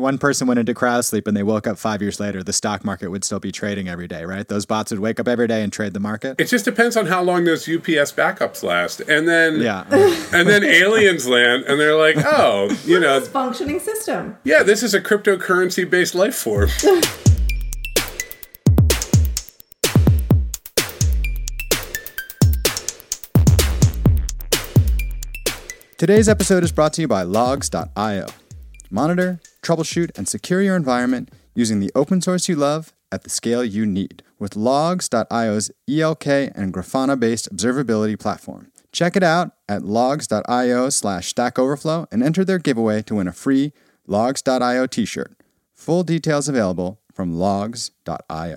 one person went into cryo sleep and they woke up 5 years later, the stock market would still be trading every day, right? Those bots would wake up every day and trade the market. It just depends on how long those UPS backups last. And then and then aliens land and they're like, oh, you know. This is a functioning system. Yeah, this is a cryptocurrency-based life form. Today's episode is brought to you by Logs.io. Monitor, troubleshoot, and secure your environment using the open source you love at the scale you need with Logs.io's ELK and Grafana-based observability platform. Check it out at logs.io/Stack Overflow and enter their giveaway to win a free Logs.io t-shirt. Full details available from Logs.io.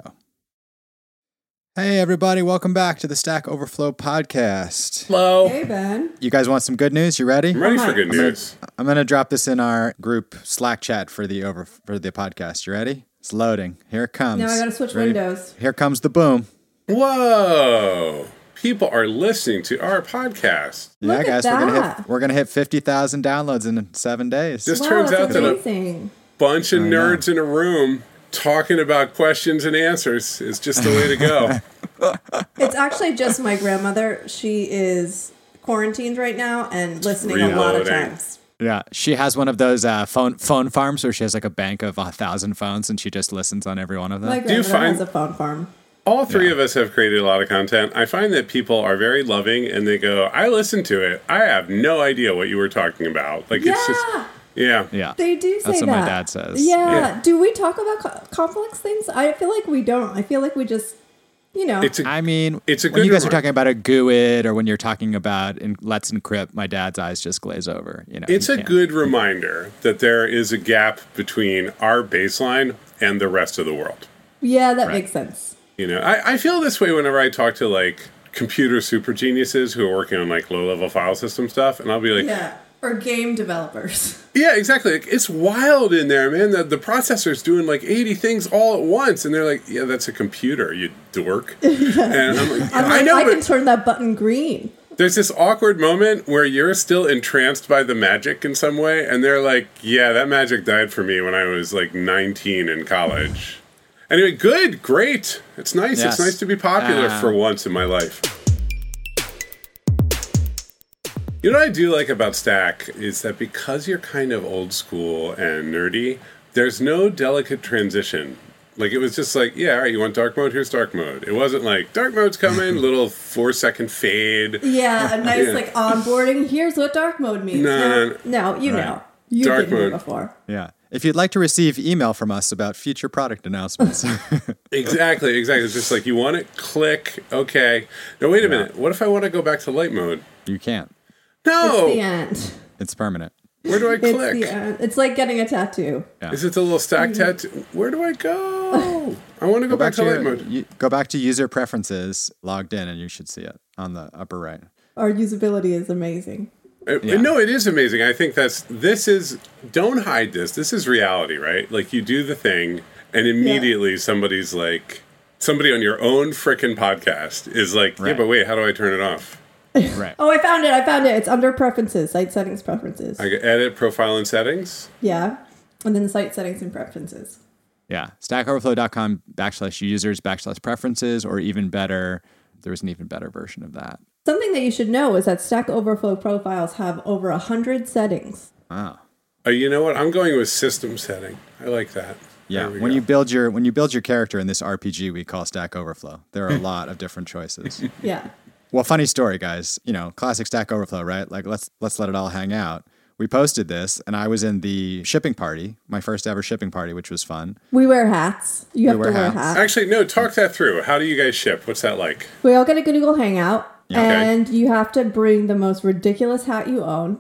Hey, everybody. Welcome back to the Stack Overflow podcast. Hello. Hey, Ben. You guys want some good news? You ready? I'm ready for good news. I'm going to drop this in our group Slack chat for the podcast. You ready? It's loading. Here it comes. Now I got to switch windows. Here comes the boom. Whoa. People are listening to our podcast. Yeah, look, guys, we're going to hit 50,000 downloads in 7 days. This turns out that a bunch of nerds in a room talking about questions and answers is just the way to go. It's actually just my grandmother. She is quarantined right now and listening a lot of times. Yeah, she has one of those phone farms where she has like a bank of 1,000 phones and she just listens on every one of them. My grandmother has a phone farm. All three of us have created a lot of content. I find that people are very loving and they go, I listened to it. I have no idea what you were talking about. Like it's just... Yeah. They do say that. That's what my dad says. Yeah. Do we talk about complex things? I feel like we don't. I feel like we just, you know. It's a good when you guys are talking about a GUID or when you're talking about Let's Encrypt, my dad's eyes just glaze over. You know, it's a good reminder that there is a gap between our baseline and the rest of the world. Yeah, that makes sense. You know, I feel this way whenever I talk to, like, computer super geniuses who are working on, like, low-level file system stuff, and I'll be like... Yeah. Or game developers. Yeah, exactly. Like, it's wild in there, man. The processor's doing like 80 things all at once. And they're like, yeah, that's a computer, you dork. And I'm like, I know, I can turn that button green. There's this awkward moment where you're still entranced by the magic in some way. And they're like, yeah, that magic died for me when I was like 19 in college. Anyway, good. Great. It's nice. Yes. It's nice to be popular for once in my life. You know what I do like about Stack is that because you're kind of old school and nerdy, there's no delicate transition. Like, it was just like, yeah, all right, you want dark mode? Here's dark mode. It wasn't like, dark mode's coming, little 4-second fade. Yeah, a nice, like, onboarding. Here's what dark mode means. No, you know. You've been here before. Yeah. If you'd like to receive email from us about future product announcements. Exactly. It's just like, you want it? Click. Okay. Now, wait a minute. What if I want to go back to light mode? You can't. No. It's the end. It's permanent. Where do I click? It's like getting a tattoo. Yeah. Is it the little stack tattoo? Where do I go? I want to go back to light mode. Go back to user preferences, logged in, and you should see it on the upper right. Our usability is amazing. No, it is amazing. I think don't hide this. This is reality, right? Like, you do the thing, and immediately somebody's like, somebody on your own frickin' podcast is like, yeah, but wait, how do I turn it off? Right. Oh, I found it. It's under preferences, site settings, preferences. I can edit profile and settings. Yeah. And then site settings and preferences. Yeah. stackoverflow.com/users/preferences, or even better, there was an even better version of that. Something that you should know is that Stack Overflow profiles have over 100 settings. Wow. Oh, you know what? I'm going with system setting. I like that. Yeah, when you build your character in this RPG we call Stack Overflow, there are a lot of different choices. Yeah. Well, funny story, guys. You know, classic Stack Overflow, right? Like, let's let it all hang out. We posted this, and I was in the shipping party, my first ever shipping party, which was fun. We wear hats. You have to wear hats. Actually, no, talk that through. How do you guys ship? What's that like? We all get a Google Hangout, and you have to bring the most ridiculous hat you own.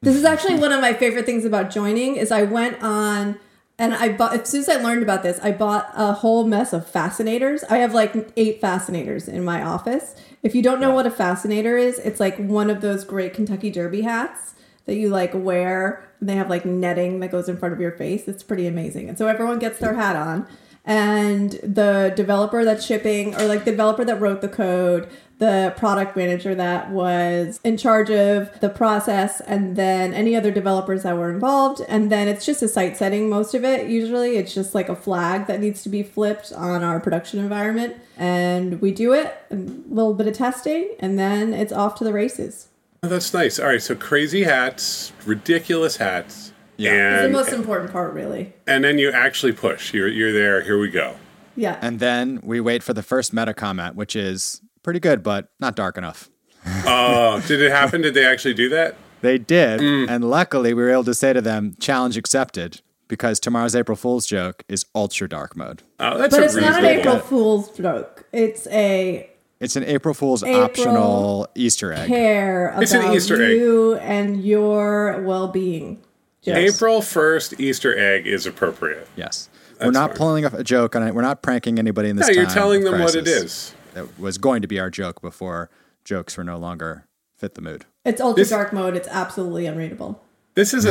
This is actually one of my favorite things about joining is I went on... And I bought, as soon as I learned about this, I bought a whole mess of fascinators. I have like 8 fascinators in my office. If you don't know what a fascinator is, it's like one of those great Kentucky Derby hats that you like wear. And they have like netting that goes in front of your face. It's pretty amazing. And so everyone gets their hat on. And the developer that's shipping, or like the developer that wrote the code, the product manager that was in charge of the process, and then any other developers that were involved. And then it's just a site setting, most of it. Usually it's just like a flag that needs to be flipped on our production environment. And we do it, a little bit of testing, and then it's off to the races. Oh, that's nice. All right, so crazy hats, ridiculous hats. Yeah, it's the most important part, really. And then you actually push. You're there. Here we go. Yeah. And then we wait for the first meta comment, which is pretty good, but not dark enough. Oh, did it happen? Did they actually do that? They did. Mm. And luckily, we were able to say to them, challenge accepted, because tomorrow's April Fool's joke is ultra dark mode. Oh, that's but it's not an April Fool's joke. It's an April Fool's optional Easter egg. It's an Easter egg. You and your well-being. Yes. April 1st Easter egg is appropriate. Yes. That's we're not pulling a joke on it. We're not pranking anybody in this time. No, you're telling them what it is. That was going to be our joke before jokes were no longer fit the mood. It's ultra dark mode. It's absolutely unreadable. This is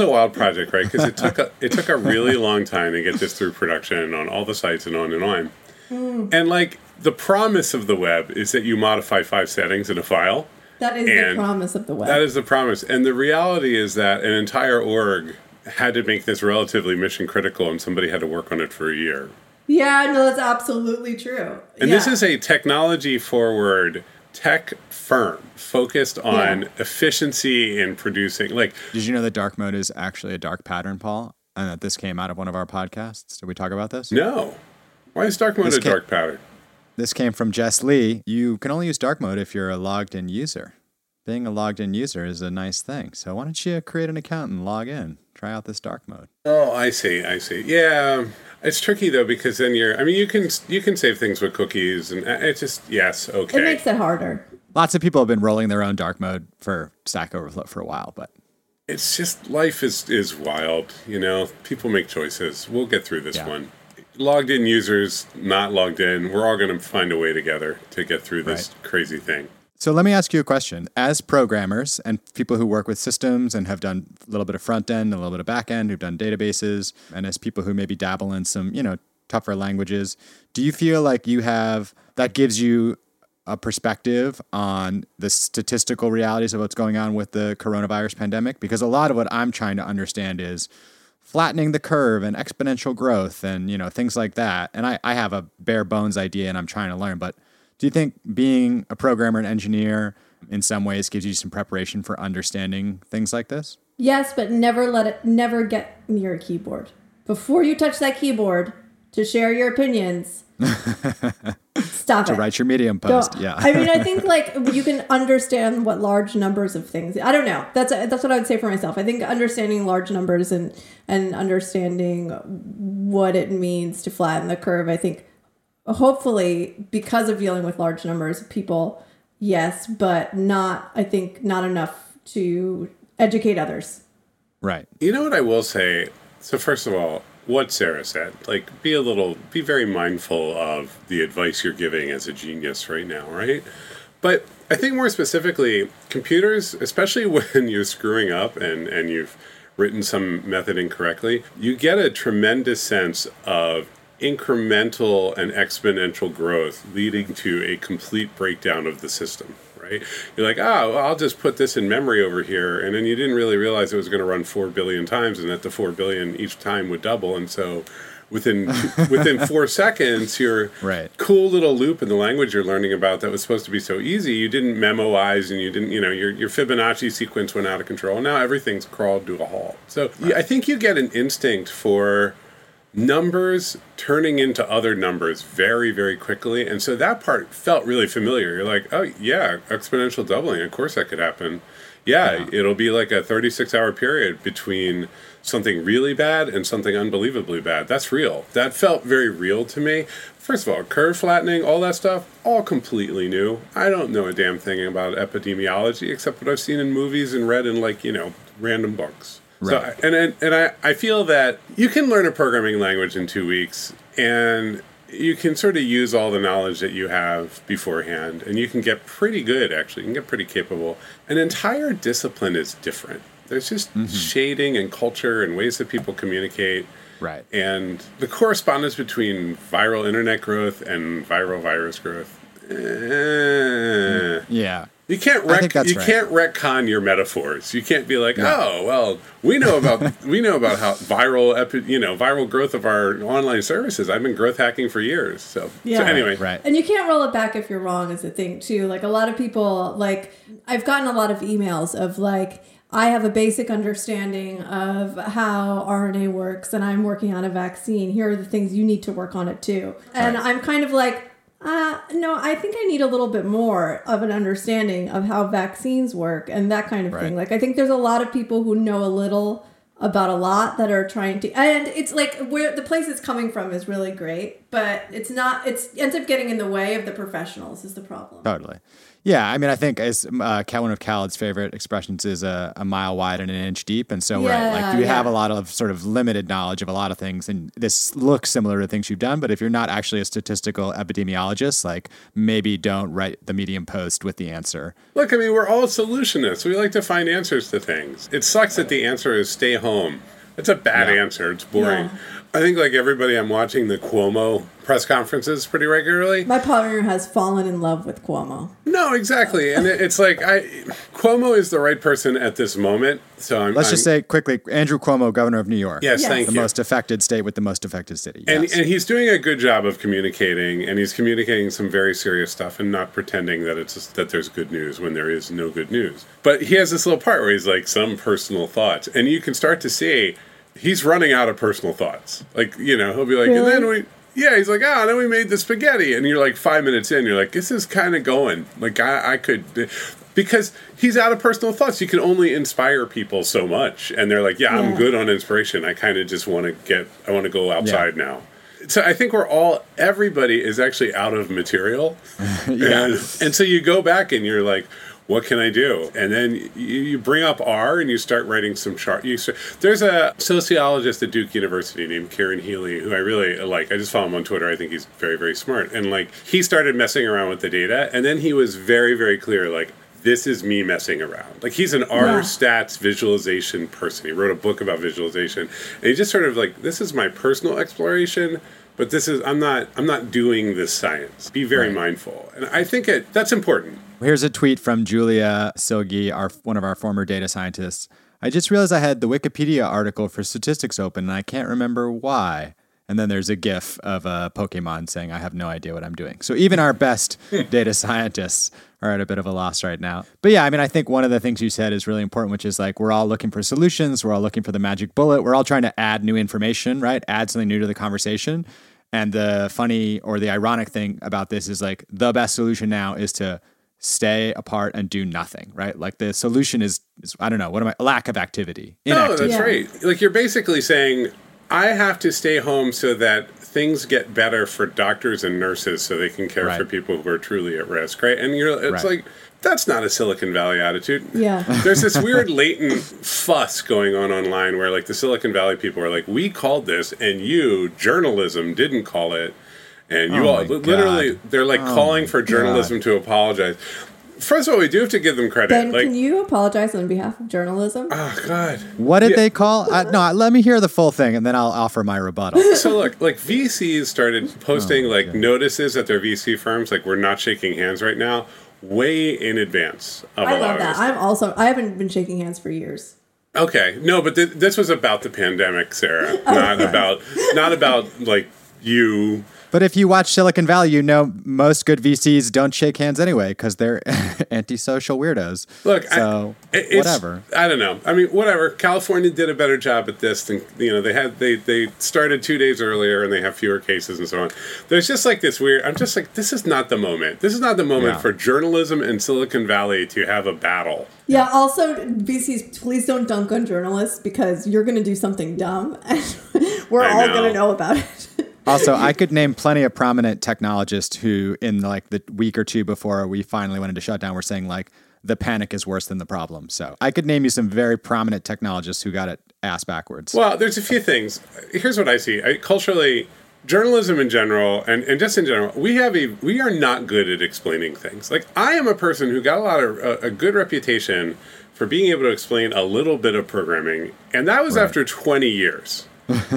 a wild project, right? Because it took a really long time to get this through production and on all the sites and on and on. Mm. And like the promise of the web is that you modify 5 settings in a file. That is the promise of the web. That is the promise. And the reality is that an entire org had to make this relatively mission critical, and somebody had to work on it for a year. Yeah, no, that's absolutely true. And this is a technology-forward tech firm focused on efficiency in producing. Like, did you know that dark mode is actually a dark pattern, Paul? And that this came out of one of our podcasts? Did we talk about this? No. Why is dark mode a dark pattern? This came from Jess Lee. You can only use dark mode if you're a logged-in user. Being a logged-in user is a nice thing. So why don't you create an account and log in? Try out this dark mode. Oh, I see. Yeah, it's tricky, though, because then you can save things with cookies, and it's just, yes, okay. It makes it harder. Lots of people have been rolling their own dark mode for Stack Overflow for a while, but... It's just, life is wild, People make choices. We'll get through this one. Logged in users, not logged in, we're all going to find a way together to get through this crazy thing. So let me ask you a question. As programmers and people who work with systems and have done a little bit of front end, a little bit of back end, who've done databases, and as people who maybe dabble in some, tougher languages, do you feel like that gives you a perspective on the statistical realities of what's going on with the coronavirus pandemic? Because a lot of what I'm trying to understand is flattening the curve and exponential growth and, things like that. And I have a bare bones idea and I'm trying to learn. But do you think being a programmer and engineer in some ways gives you some preparation for understanding things like this? Yes, but never get near a keyboard. Before you touch that keyboard to share your opinions, stop it. To write your Medium post, yeah. I mean, I think you can understand what large numbers of things. I don't know. That's what I would say for myself. I think understanding large numbers and understanding what it means to flatten the curve. I think hopefully because of dealing with large numbers of people, yes, but not enough to educate others. Right. You know what I will say? So first of all, what Sarah said, be very mindful of the advice you're giving as a genius right now, right? But I think more specifically, computers, especially when you're screwing up and you've written some method incorrectly, you get a tremendous sense of incremental and exponential growth leading to a complete breakdown of the system, right? You're like, well, I'll just put this in memory over here. And then you didn't really realize it was going to run 4 billion times and that the 4 billion each time would double. And so within 4 seconds, your cool little loop in the language you're learning about that was supposed to be so easy, you didn't memoize and you didn't, your Fibonacci sequence went out of control. Now everything's crawled to a halt. So I think you get an instinct for numbers turning into other numbers very, very quickly. And so that part felt really familiar. You're like, oh, yeah, exponential doubling. Of course that could happen. Yeah, it'll be like a 36-hour period between something really bad and something unbelievably bad. That's real. That felt very real to me. First of all, curve flattening, all that stuff, all completely new. I don't know a damn thing about epidemiology except what I've seen in movies and read in random books. Right. So, I feel that you can learn a programming language in 2 weeks, and you can sort of use all the knowledge that you have beforehand, and you can get pretty good, actually. You can get pretty capable. An entire discipline is different. There's just shading and culture and ways that people communicate. Right. And the correspondence between viral internet growth and viral virus growth Yeah. You can't can't retcon your metaphors. You can't be like, oh well, we know about how viral growth of our online services. I've been growth hacking for years. So anyway, right. And you can't roll it back if you're wrong is the thing too. Like a lot of people, like I've gotten a lot of emails of like, I have a basic understanding of how RNA works, and I'm working on a vaccine. Here are the things you need to work on it too. And I'm kind of like, no, I think I need a little bit more of an understanding of how vaccines work and that kind of thing. Like, I think there's a lot of people who know a little about a lot that are trying to, and it's like where the place it's coming from is really great, but it ends up getting in the way of the professionals is the problem. Totally. Yeah, I mean, I think as one of Khaled's favorite expressions is a mile wide and an inch deep. And so we're like, we have a lot of sort of limited knowledge of a lot of things. And this looks similar to things you've done. But if you're not actually a statistical epidemiologist, like maybe don't write the Medium post with the answer. Look, I mean, we're all solutionists. We like to find answers to things. It sucks that the answer is stay home. It's a bad answer. It's boring. Yeah. I think like everybody, I'm watching the Cuomo press conferences pretty regularly. My partner has fallen in love with Cuomo. No, exactly. And it's like Cuomo is the right person at this moment. So let's just say quickly, Andrew Cuomo, governor of New York. Yes, thank you. The most affected state with the most affected city. Yes. And he's doing a good job of communicating, and he's communicating some very serious stuff and not pretending that that there's good news when there is no good news. But he has this little part where he's like some personal thoughts, and you can start to see he's running out of personal thoughts. Like, you know, he'll be like, really? And then he's like, then we made the spaghetti. And you're like 5 minutes in, you're like, this is kind of going. Like, I could, because he's out of personal thoughts. You can only inspire people so much. And they're like, I'm good on inspiration. I kind of just want to go outside now. So I think everybody is actually out of material. And so you go back and you're like, what can I do? And then you bring up R and you start writing some chart. There's a sociologist at Duke University named Karen Healy, who I really like. I just follow him on Twitter. I think he's very, very smart. And like he started messing around with the data. And then he was very, very clear, like, this is me messing around. Like he's an R stats visualization person. He wrote a book about visualization. And he just sort of like, this is my personal exploration. But this is I'm not doing this science. Be very mindful. And I think that's important. Here's a tweet from Julia Silge, one of our former data scientists. I just realized I had the Wikipedia article for statistics open and I can't remember why. And then there's a GIF of a Pokemon saying, I have no idea what I'm doing. So even our best data scientists are at a bit of a loss right now. But yeah, I mean, I think one of the things you said is really important, which is like, we're all looking for solutions. We're all looking for the magic bullet. We're all trying to add new information, right? Add something new to the conversation. And the funny or the ironic thing about this is like the best solution now is to stay apart and do nothing, right? Like the solution is I don't know, what am I? Lack of activity. Inactivity. No, that's right. Like you're basically saying, I have to stay home so that things get better for doctors and nurses so they can care for people who are truly at risk, right? And like, that's not a Silicon Valley attitude. Yeah. There's this weird latent fuss going on online where like the Silicon Valley people are like, we called this and you, journalism, didn't call it. And you literally, they're like calling for journalism to apologize. First of all, we do have to give them credit. Ben, like, can you apologize on behalf of journalism? Oh, God. What did they call? No, let me hear the full thing, and then I'll offer my rebuttal. So, look, like VCs started posting notices at their VC firms, like we're not shaking hands right now, way in advance of a lot of this. I love that. I haven't been shaking hands for years. Okay. No, but this was about the pandemic, Sarah. Not about like, you... But if you watch Silicon Valley, you know most good VCs don't shake hands anyway because they're antisocial weirdos. Look, so whatever. I don't know. I mean, whatever. California did a better job at this than they started 2 days earlier and they have fewer cases and so on. There's just like this weird. I'm just like, this is not the moment. This is not the moment for journalism and Silicon Valley to have a battle. Yeah. Also, VCs, please don't dunk on journalists because you're going to do something dumb, and we're all going to know about it. Also, I could name plenty of prominent technologists who in like the week or two before we finally went into shutdown were saying like the panic is worse than the problem. So I could name you some very prominent technologists who got it ass backwards. Well, there's a few things. Here's what I see. Culturally, journalism in general and just in general, we are not good at explaining things. Like I am a person who got a good reputation for being able to explain a little bit of programming. And that was after 20 years.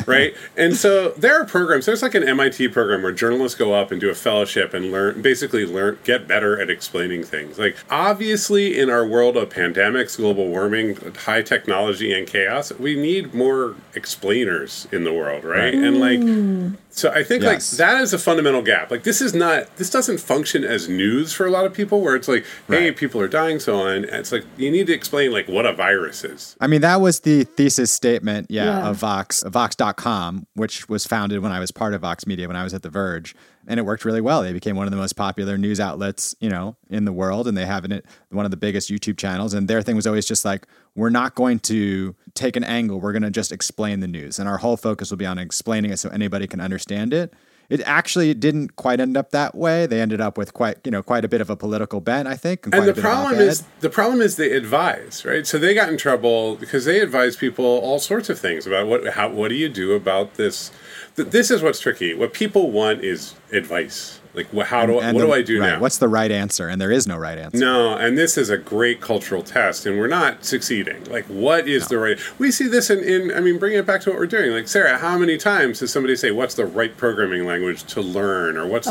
right? And so there are programs. There's like an MIT program where journalists go up and do a fellowship and learn, get better at explaining things. Like, obviously, in our world of pandemics, global warming, high technology, and chaos, we need more explainers in the world, right? And like, so I think like that is a fundamental gap. Like, this doesn't function as news for a lot of people, where it's like, hey, people are dying, so on. It's like, you need to explain like what a virus is. I mean, that was the thesis statement, of Vox.com, which was founded when I was part of Vox Media, when I was at The Verge. And it worked really well. They became one of the most popular news outlets, in the world. And they have one of the biggest YouTube channels. And their thing was always just like, we're not going to take an angle. We're going to just explain the news. And our whole focus will be on explaining it so anybody can understand it. It actually didn't quite end up that way. They ended up with quite a bit of a political bent, I think. And the problem is they advise, right? So they got in trouble because they advise people all sorts of things about what do you do about this. This is what's tricky. What people want is advice. Like, what do I do now? What's the right answer? And there is no right answer. No, and this is a great cultural test, and we're not succeeding. Like, what is the right... We see this in bringing it back to what we're doing. Like, Sarah, how many times does somebody say, what's the right programming language to learn? Or what's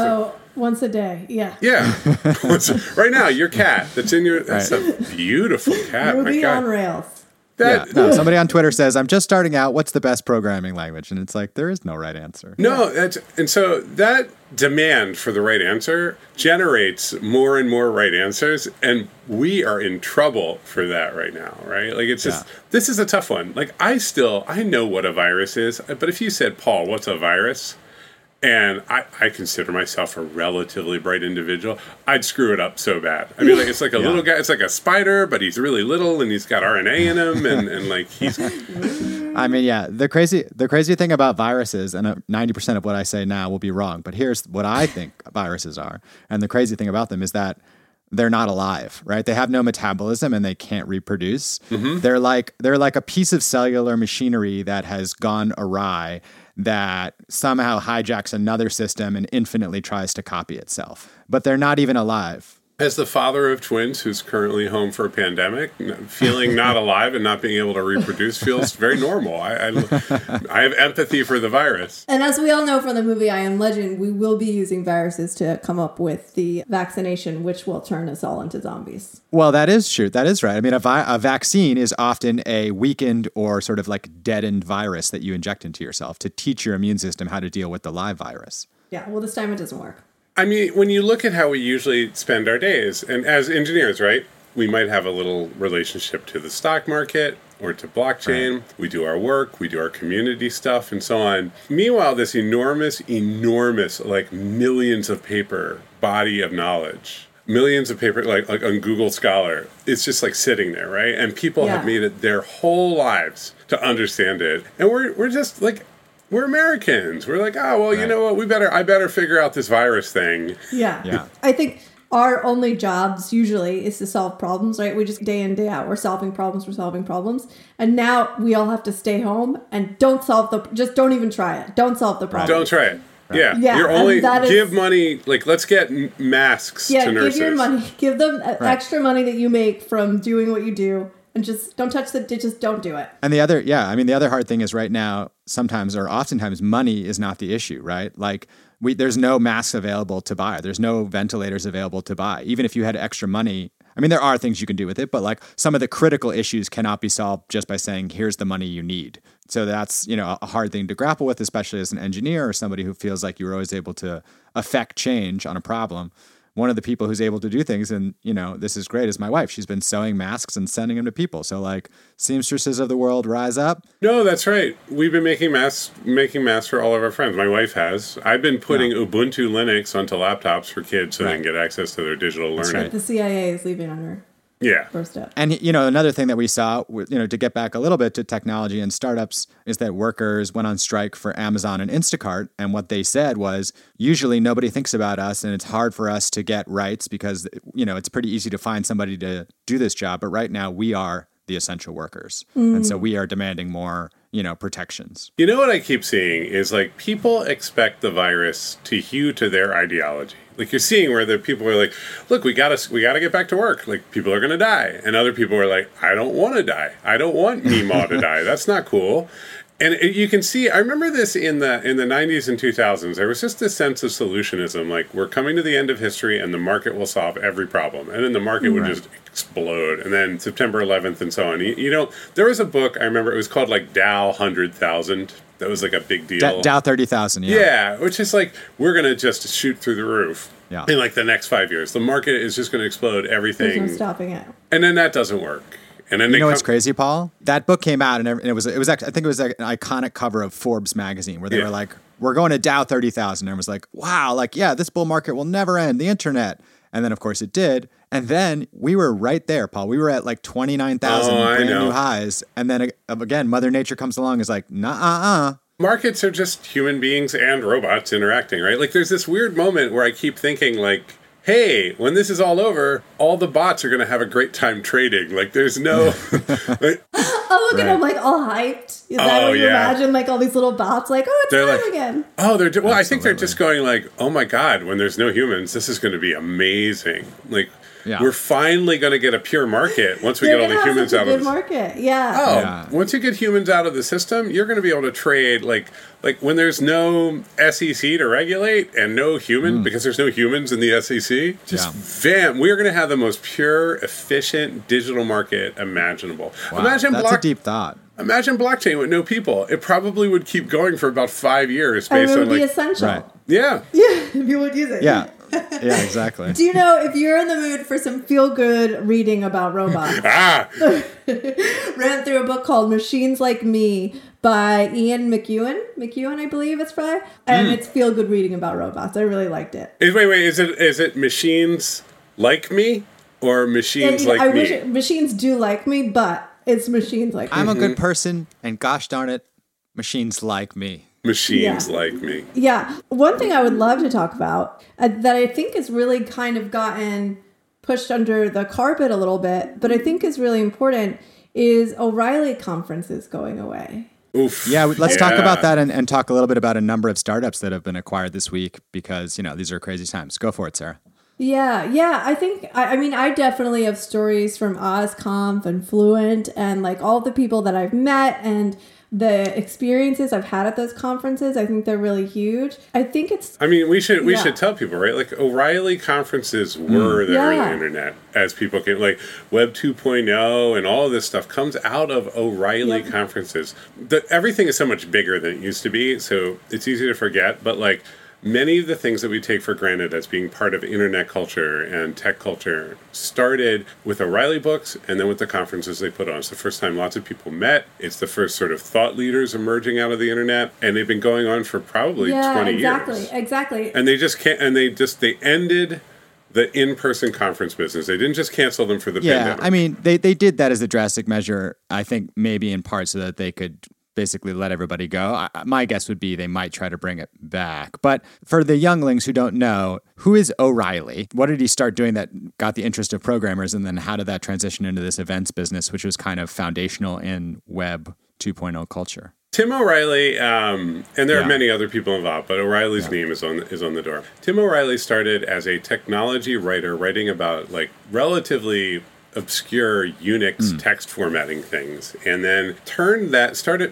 once a day, yeah. Right now, your cat that's in your... That's a beautiful cat. Ruby on Rails. Somebody on Twitter says, I'm just starting out, what's the best programming language? And it's like, there is no right answer. And so that demand for the right answer generates more and more right answers, and we are in trouble for that right now, right? Like, it's just, this is a tough one. Like, I know what a virus is, but if you said, Paul, what's a virus? And I consider myself a relatively bright individual, I'd screw it up so bad. I mean, like, it's like a little guy, it's like a spider, but he's really little and he's got RNA in him and like he's... I mean, the crazy thing about viruses, and 90% of what I say now will be wrong, but here's what I think viruses are. And the crazy thing about them is that they're not alive, right? They have no metabolism and they can't reproduce. Mm-hmm. They're like a piece of cellular machinery that has gone awry, that somehow hijacks another system and infinitely tries to copy itself. But they're not even alive. As the father of twins who's currently home for a pandemic, feeling not alive and not being able to reproduce feels very normal. I have empathy for the virus. And as we all know from the movie I Am Legend, we will be using viruses to come up with the vaccination, which will turn us all into zombies. Well, that is true. That is right. I mean, a vaccine is often a weakened or sort of like deadened virus that you inject into yourself to teach your immune system how to deal with the live virus. Yeah, well, this time it doesn't work. I mean, when you look at how we usually spend our days, and as engineers, right, we might have a little relationship to the stock market or to blockchain. Right. We do our work, we do our community stuff, and so on. Meanwhile, this enormous, like millions of paper body of knowledge, millions of paper, like on Google Scholar, it's just like sitting there, right? And people have made it their whole lives to understand it. And we're just like... We're Americans. We're like, oh, well, you know what? I better figure out this virus thing. Yeah. I think our only jobs usually is to solve problems, right? We just day in, day out, we're solving problems. And now we all have to stay home and don't even try it. Don't solve the problem. Don't try it. Yeah. You're only give money. Like, let's get masks to nurses. Give your money. Give them extra money that you make from doing what you do. And just don't touch just don't do it. And the other hard thing is right now, sometimes or oftentimes money is not the issue, right? Like there's no masks available to buy. There's no ventilators available to buy. Even if you had extra money, I mean, there are things you can do with it, but like some of the critical issues cannot be solved just by saying, here's the money you need. So that's, a hard thing to grapple with, especially as an engineer or somebody who feels like you were always able to affect change on a problem. One of the people who's able to do things, and this is great, is my wife. She's been sewing masks and sending them to people. So, like, seamstresses of the world, rise up. No, that's right. We've been making masks for all of our friends. My wife has. I've been putting Ubuntu Linux onto laptops for kids so they can get access to their digital learning. Right. The CIA is leaving on her first step. And another thing that we saw, to get back a little bit to technology and startups, is that workers went on strike for Amazon and Instacart. And what they said was, usually nobody thinks about us and it's hard for us to get rights because, it's pretty easy to find somebody to do this job. But right now we are the essential workers. Mm. And so we are demanding more, protections. You know what I keep seeing is like people expect the virus to hew to their ideology. Like you're seeing where the people are like, look, we gotta get back to work. Like people are gonna die, and other people are like, I don't want to die. I don't want Nemo to die. That's not cool. And you can see, I remember this in the 90s and 2000s, there was just this sense of solutionism, like we're coming to the end of history and the market will solve every problem. And then the market would just explode. And then September 11th and so on. You know, there was a book, I remember, it was called like Dow 100,000. That was like a big deal. Dow 30,000, yeah. Yeah, which is like, we're going to just shoot through the roof in like the next 5 years. The market is just going to explode everything. There's no stopping it. And then that doesn't work. And then you know what's crazy, Paul? That book came out, and it was actually, I think it was like an iconic cover of Forbes magazine where they were like, "We're going to Dow 30,000," and it was like, "Wow, like yeah, this bull market will never end." The internet, and then of course it did, and then we were right there, Paul. We were at like 29,000 brand new highs, and then again, Mother Nature comes along and is like, "Nah." Markets are just human beings and robots interacting, right? Like there's this weird moment where I keep thinking like, hey, when this is all over, all the bots are going to have a great time trading. Like, there's no... like, oh, look at them, like, all hyped. Is that what you imagine? Like, all these little bots, like, oh, it's time again. Oh, they're... Well, absolutely. I think they're just going, like, oh, my God, when there's no humans, this is going to be amazing. Like, we're finally going to get a pure market once we get all the humans out of the market. Yeah. Oh, yeah. Once you get humans out of the system, you're going to be able to trade, like when there's no SEC to regulate and no human, because there's no humans in the SEC, just we're going to have the most pure, efficient digital market imaginable. Wow. That's a deep thought. Imagine blockchain with no people. It probably would keep going for about 5 years based on, like... it would be essential. Right. Yeah. Yeah, people would use it. Yeah. Yeah, exactly. Do you know, if you're in the mood for some feel-good reading about robots, ran through a book called Machines Like Me by Ian McEwan. McEwan, I believe it's by. And it's feel-good reading about robots. I really liked it. Wait, is it Machines Like Me or Machines Like Me? Machines do like me, but it's Machines Like Me. I'm a good person, and gosh darn it, machines like me. Machines like me. Yeah. One thing I would love to talk about that I think has really kind of gotten pushed under the carpet a little bit, but I think is really important, is O'Reilly conferences going away. Oof. Yeah, let's talk about that and talk a little bit about a number of startups that have been acquired this week because, you know, these are crazy times. Go for it, Sarah. Yeah. I think, I definitely have stories from OSCON and Fluent and like all the people that I've met and the experiences I've had at those conferences. I think they're really huge. I think it's... I mean, we should tell people, right? Like, O'Reilly conferences were the early internet, as people can... Like, Web 2.0 and all of this stuff comes out of O'Reilly conferences. Everything is so much bigger than it used to be, so it's easy to forget, but, like, many of the things that we take for granted as being part of internet culture and tech culture started with O'Reilly books and then with the conferences they put on. It's the first time lots of people met. It's the first sort of thought leaders emerging out of the internet, and they've been going on for probably 20 years. Exactly. And they ended the in-person conference business. They didn't just cancel them for the pandemic. Yeah, I mean, they did that as a drastic measure, I think maybe in part so that they could basically let everybody go. My guess would be they might try to bring it back. But for the younglings who don't know, who is O'Reilly? What did he start doing that got the interest of programmers? And then how did that transition into this events business, which was kind of foundational in Web 2.0 culture? Tim O'Reilly, and there are many other people involved, but O'Reilly's name is on the door. Tim O'Reilly started as a technology writer writing about like relatively obscure Unix text formatting things, and then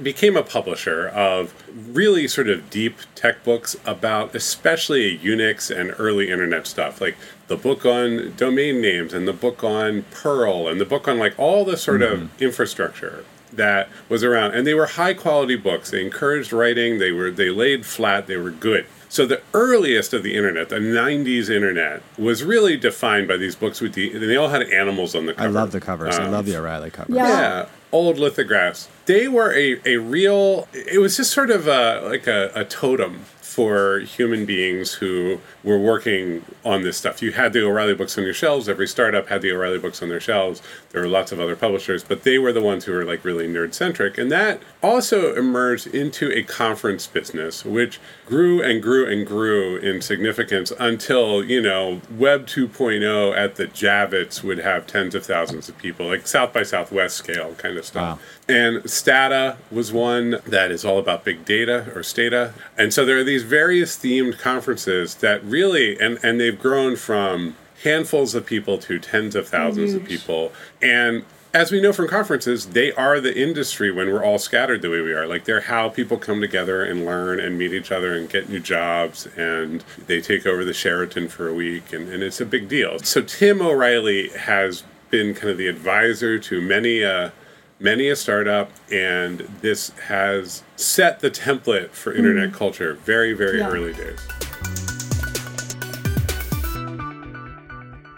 became a publisher of really sort of deep tech books about especially Unix and early internet stuff, like the book on domain names and the book on Perl and the book on like all the sort of infrastructure that was around. And they were high quality books. They encouraged writing. They laid flat. They were good. So the earliest of the internet, the 90s internet, was really defined by these books. They all had animals on the cover. I love the covers. I love the O'Reilly covers. Yeah. Old lithographs. They were a real... It was just sort of a totem for human beings who were working on this stuff. You had the O'Reilly books on your shelves. Every startup had the O'Reilly books on their shelves. There were lots of other publishers, but they were the ones who were like really nerd-centric. And that also emerged into a conference business, which grew and grew and grew in significance until, you know, Web 2.0 at the Javits would have tens of thousands of people, like South by Southwest scale kind of stuff. Wow. And Stata was one that is all about big data, or Stata. And so there are these various themed conferences that really, and they've grown from handfuls of people to tens of thousands of people. And as we know from conferences, they are the industry when we're all scattered the way we are. Like, they're how people come together and learn and meet each other and get new jobs, and they take over the Sheraton for a week, and it's a big deal. So Tim O'Reilly has been kind of the advisor to many a startup, and this has set the template for internet culture very, very early days.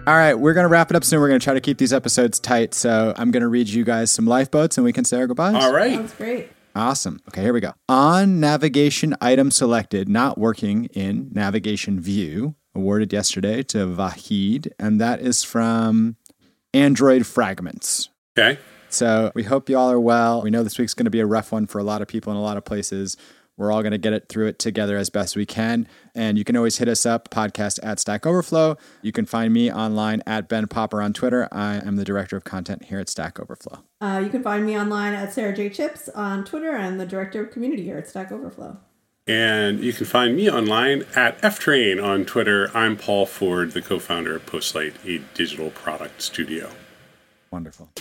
All right, we're going to wrap it up soon. We're going to try to keep these episodes tight. So I'm going to read you guys some lifeboats and we can say our goodbyes. All right. Sounds great. Awesome. Okay, here we go. On navigation item selected, not working in navigation view, awarded yesterday to Vahid. And that is from Android Fragments. Okay. So we hope you all are well. We know this week's going to be a rough one for a lot of people in a lot of places. We're all going to get it through it together as best we can. And you can always hit us up, podcast@Stack Overflow. You can find me online @Ben Popper on Twitter. I am the director of content here at Stack Overflow. You can find me online @Sarah J. Chips on Twitter. I'm the director of community here at Stack Overflow. And you can find me online @F-Train on Twitter. I'm Paul Ford, the co-founder of Postlight, a digital product studio. Wonderful.